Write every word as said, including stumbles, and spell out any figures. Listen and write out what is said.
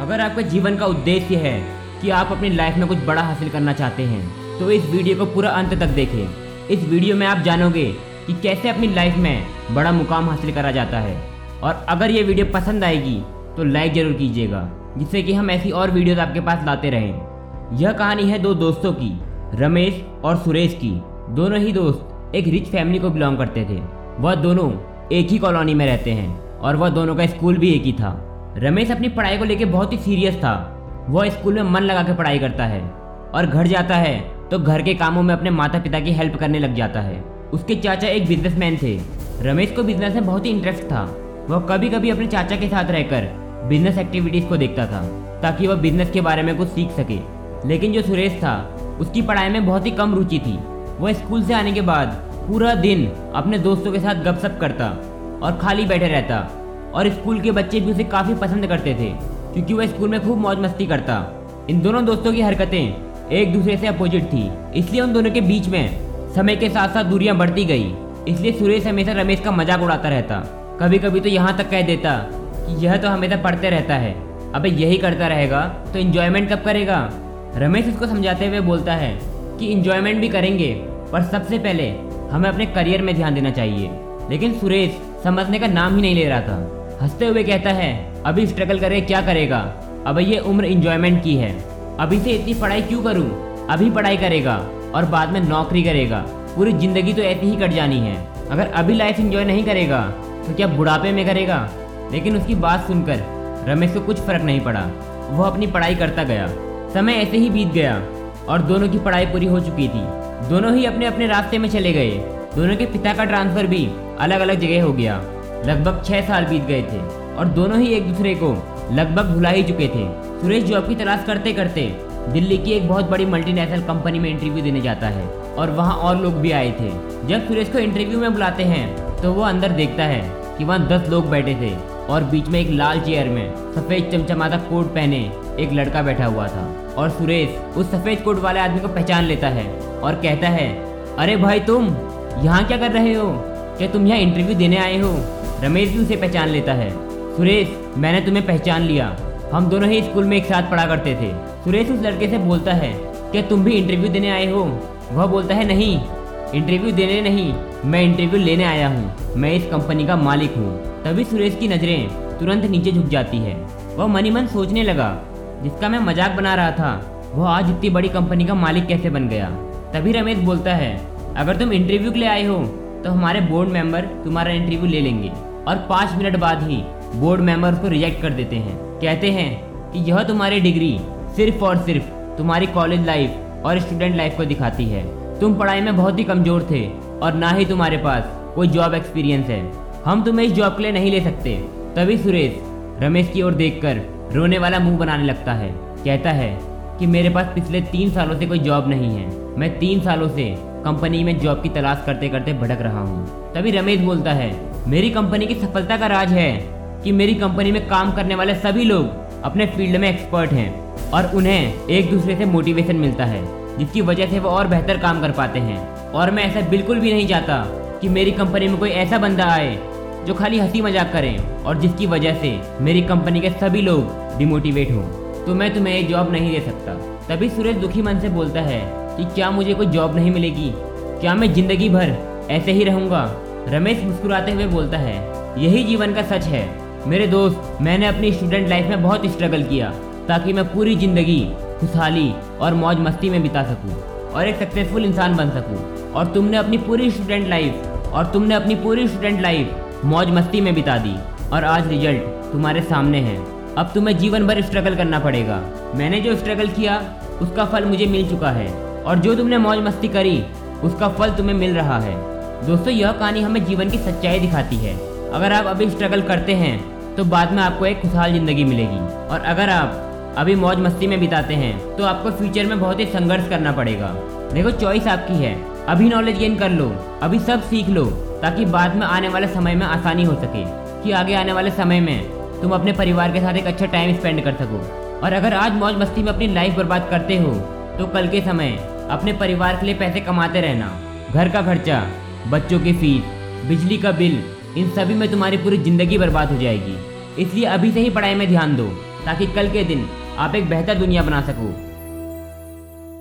अगर आपके जीवन का उद्देश्य है कि आप अपनी लाइफ में कुछ बड़ा हासिल करना चाहते हैं तो इस वीडियो को पूरा अंत तक देखें। इस वीडियो में आप जानोगे कि कैसे अपनी लाइफ में बड़ा मुकाम हासिल करा जाता है। और अगर ये वीडियो पसंद आएगी तो लाइक ज़रूर कीजिएगा, जिससे कि हम ऐसी और वीडियोज़ आपके पास लाते रहें। यह कहानी है दो दोस्तों की, रमेश और सुरेश की। दोनों ही दोस्त एक रिच फैमिली को बिलोंग करते थे। वह दोनों एक ही कॉलोनी में रहते हैं और वह दोनों का स्कूल भी एक ही था। रमेश अपनी पढ़ाई को लेकर बहुत ही सीरियस था। वह स्कूल में मन लगा के पढ़ाई करता है और घर जाता है तो घर के कामों में अपने माता पिता की हेल्प करने लग जाता है। उसके चाचा एक बिजनेसमैन थे। रमेश को बिजनेस में बहुत ही इंटरेस्ट था। वह कभी कभी अपने चाचा के साथ रहकर बिजनेस एक्टिविटीज़ को देखता था ताकि वह बिजनेस के बारे में कुछ सीख सके। लेकिन जो सुरेश था उसकी पढ़ाई में बहुत ही कम रुचि थी। वह स्कूल से आने के बाद पूरा दिन अपने दोस्तों के साथ गपशप करता और खाली बैठे रहता। और स्कूल के बच्चे भी उसे काफ़ी पसंद करते थे क्योंकि वह स्कूल में खूब मौज मस्ती करता। इन दोनों दोस्तों की हरकतें एक दूसरे से अपोजिट थी, इसलिए उन दोनों के बीच में समय के साथ साथ दूरियां बढ़ती गई। इसलिए सुरेश हमेशा रमेश का मजाक उड़ाता रहता। कभी कभी तो यहाँ तक कह देता कि यह तो हमेशा पढ़ते रहता है, अबे यही करता रहेगा तो इन्जॉयमेंट कब करेगा। रमेश उसको समझाते हुए बोलता है कि इन्जॉयमेंट भी करेंगे पर सबसे पहले हमें अपने करियर में ध्यान देना चाहिए। लेकिन सुरेश समझने का नाम ही नहीं ले रहा था। हंसते हुए कहता है, अभी स्ट्रगल करे क्या करेगा, अब ये उम्र इन्जॉयमेंट की है, अभी से इतनी पढ़ाई क्यों करूँ, अभी पढ़ाई करेगा और बाद में नौकरी करेगा, पूरी ज़िंदगी तो ऐसी ही कट जानी है, अगर अभी लाइफ एंजॉय नहीं करेगा तो क्या बुढ़ापे में करेगा। लेकिन उसकी बात सुनकर रमेश को कुछ फर्क नहीं पड़ा। वह अपनी पढ़ाई करता गया। समय ऐसे ही बीत गया और दोनों की पढ़ाई पूरी हो चुकी थी। दोनों ही अपने अपने रास्ते में चले गए। दोनों के पिता का ट्रांसफ़र भी अलग अलग जगह हो गया। लगभग छः साल बीत गए थे और दोनों ही एक दूसरे को लगभग भुला ही चुके थे। सुरेश जॉब की तलाश करते करते दिल्ली की एक बहुत बड़ी मल्टीनेशनल कंपनी में इंटरव्यू देने जाता है और वहाँ और लोग भी आए थे। जब सुरेश को इंटरव्यू में बुलाते हैं तो वो अंदर देखता है कि वहाँ दस लोग बैठे थे और बीच में एक लाल चेयर में सफ़ेद चमचमाता कोट पहने एक लड़का बैठा हुआ था। और सुरेश उस सफ़ेद कोट वाले आदमी को पहचान लेता है और कहता है, अरे भाई तुम यहाँ क्या कर रहे हो, क्या तुम यहाँ इंटरव्यू देने आए हो। रमेश भी उसे पहचान लेता है। सुरेश, मैंने तुम्हें पहचान लिया, हम दोनों ही स्कूल में एक साथ पढ़ा करते थे। सुरेश उस लड़के से बोलता है, क्या तुम भी इंटरव्यू देने आए हो। वह बोलता है, नहीं इंटरव्यू देने नहीं, मैं इंटरव्यू लेने आया हूँ, मैं इस कंपनी का मालिक हूँ। तभी सुरेश की नज़रें तुरंत नीचे झुक जाती है। वह मन ही मन सोचने लगा, जिसका मैं मजाक बना रहा था वह आज इतनी बड़ी कंपनी का मालिक कैसे बन गया। तभी रमेश बोलता है, अगर तुम इंटरव्यू के लिए आए हो तो हमारे बोर्ड मेंबर तुम्हारा इंटरव्यू ले लेंगे। और पाँच मिनट बाद ही बोर्ड मेंबर उसको रिजेक्ट कर देते हैं। कहते हैं कि यह तुम्हारी डिग्री सिर्फ और सिर्फ तुम्हारी कॉलेज लाइफ और स्टूडेंट लाइफ को दिखाती है, तुम पढ़ाई में बहुत ही कमज़ोर थे और ना ही तुम्हारे पास कोई जॉब एक्सपीरियंस है, हम तुम्हें इस जॉब के लिए नहीं ले सकते। तभी सुरेश रमेश की ओर देखकर रोने वाला मुंह बनाने लगता है। कहता है कि मेरे पास पिछले तीन सालों से कोई जॉब नहीं है, मैं तीन सालों से कंपनी में जॉब की तलाश करते करते भटक रहा हूँ। तभी रमेश बोलता है, मेरी कंपनी की सफलता का राज है कि मेरी कंपनी में काम करने वाले सभी लोग अपने फील्ड में एक्सपर्ट हैं और उन्हें एक दूसरे से मोटिवेशन मिलता है, जिसकी वजह से वो और बेहतर काम कर पाते हैं। और मैं ऐसा बिल्कुल भी नहीं चाहता कि मेरी कंपनी में कोई ऐसा बंदा आए जो खाली हंसी मजाक करें और जिसकी वजह से मेरी कंपनी के सभी लोग डिमोटिवेट हों, तो मैं तुम्हें ये जॉब नहीं दे सकता। तभी सुरेश दुखी मन से बोलता है कि क्या मुझे कोई जॉब नहीं मिलेगी, क्या मैं ज़िंदगी भर ऐसे ही रहूँगा। रमेश मुस्कुराते हुए बोलता है, यही जीवन का सच है मेरे दोस्त, मैंने अपनी स्टूडेंट लाइफ में बहुत स्ट्रगल किया ताकि मैं पूरी ज़िंदगी खुशहाली और मौज मस्ती में बिता सकूं और एक सक्सेसफुल इंसान बन सकूं। और तुमने अपनी पूरी स्टूडेंट लाइफ और तुमने अपनी पूरी स्टूडेंट लाइफ मौज मस्ती में बिता दी और आज रिजल्ट तुम्हारे सामने है। अब तुम्हें जीवन भर स्ट्रगल करना पड़ेगा। मैंने जो स्ट्रगल किया उसका फल मुझे मिल चुका है और जो तुमने मौज मस्ती करी उसका फल तुम्हें मिल रहा है। दोस्तों, यह कहानी हमें जीवन की सच्चाई दिखाती है। अगर आप अभी स्ट्रगल करते हैं तो बाद में आपको एक खुशहाल ज़िंदगी मिलेगी, और अगर आप अभी मौज मस्ती में बिताते हैं तो आपको फ्यूचर में बहुत ही संघर्ष करना पड़ेगा। देखो, चॉइस आपकी है, अभी नॉलेज गेन कर लो, अभी सब सीख लो ताकि बाद में आने वाले समय में आसानी हो सके कि आगे आने वाले समय में तुम अपने परिवार के साथ एक अच्छा टाइम स्पेंड कर सको। और अगर आज मौज मस्ती में अपनी लाइफ बर्बाद करते हो तो कल के समय अपने परिवार के लिए पैसे कमाते रहना। घर का खर्चा, बच्चों की फीस, बिजली का बिल, इन सभी में तुम्हारी पूरी ज़िंदगी बर्बाद हो जाएगी। इसलिए अभी से ही पढ़ाई में ध्यान दो ताकि कल के दिन आप एक बेहतर दुनिया बना सको।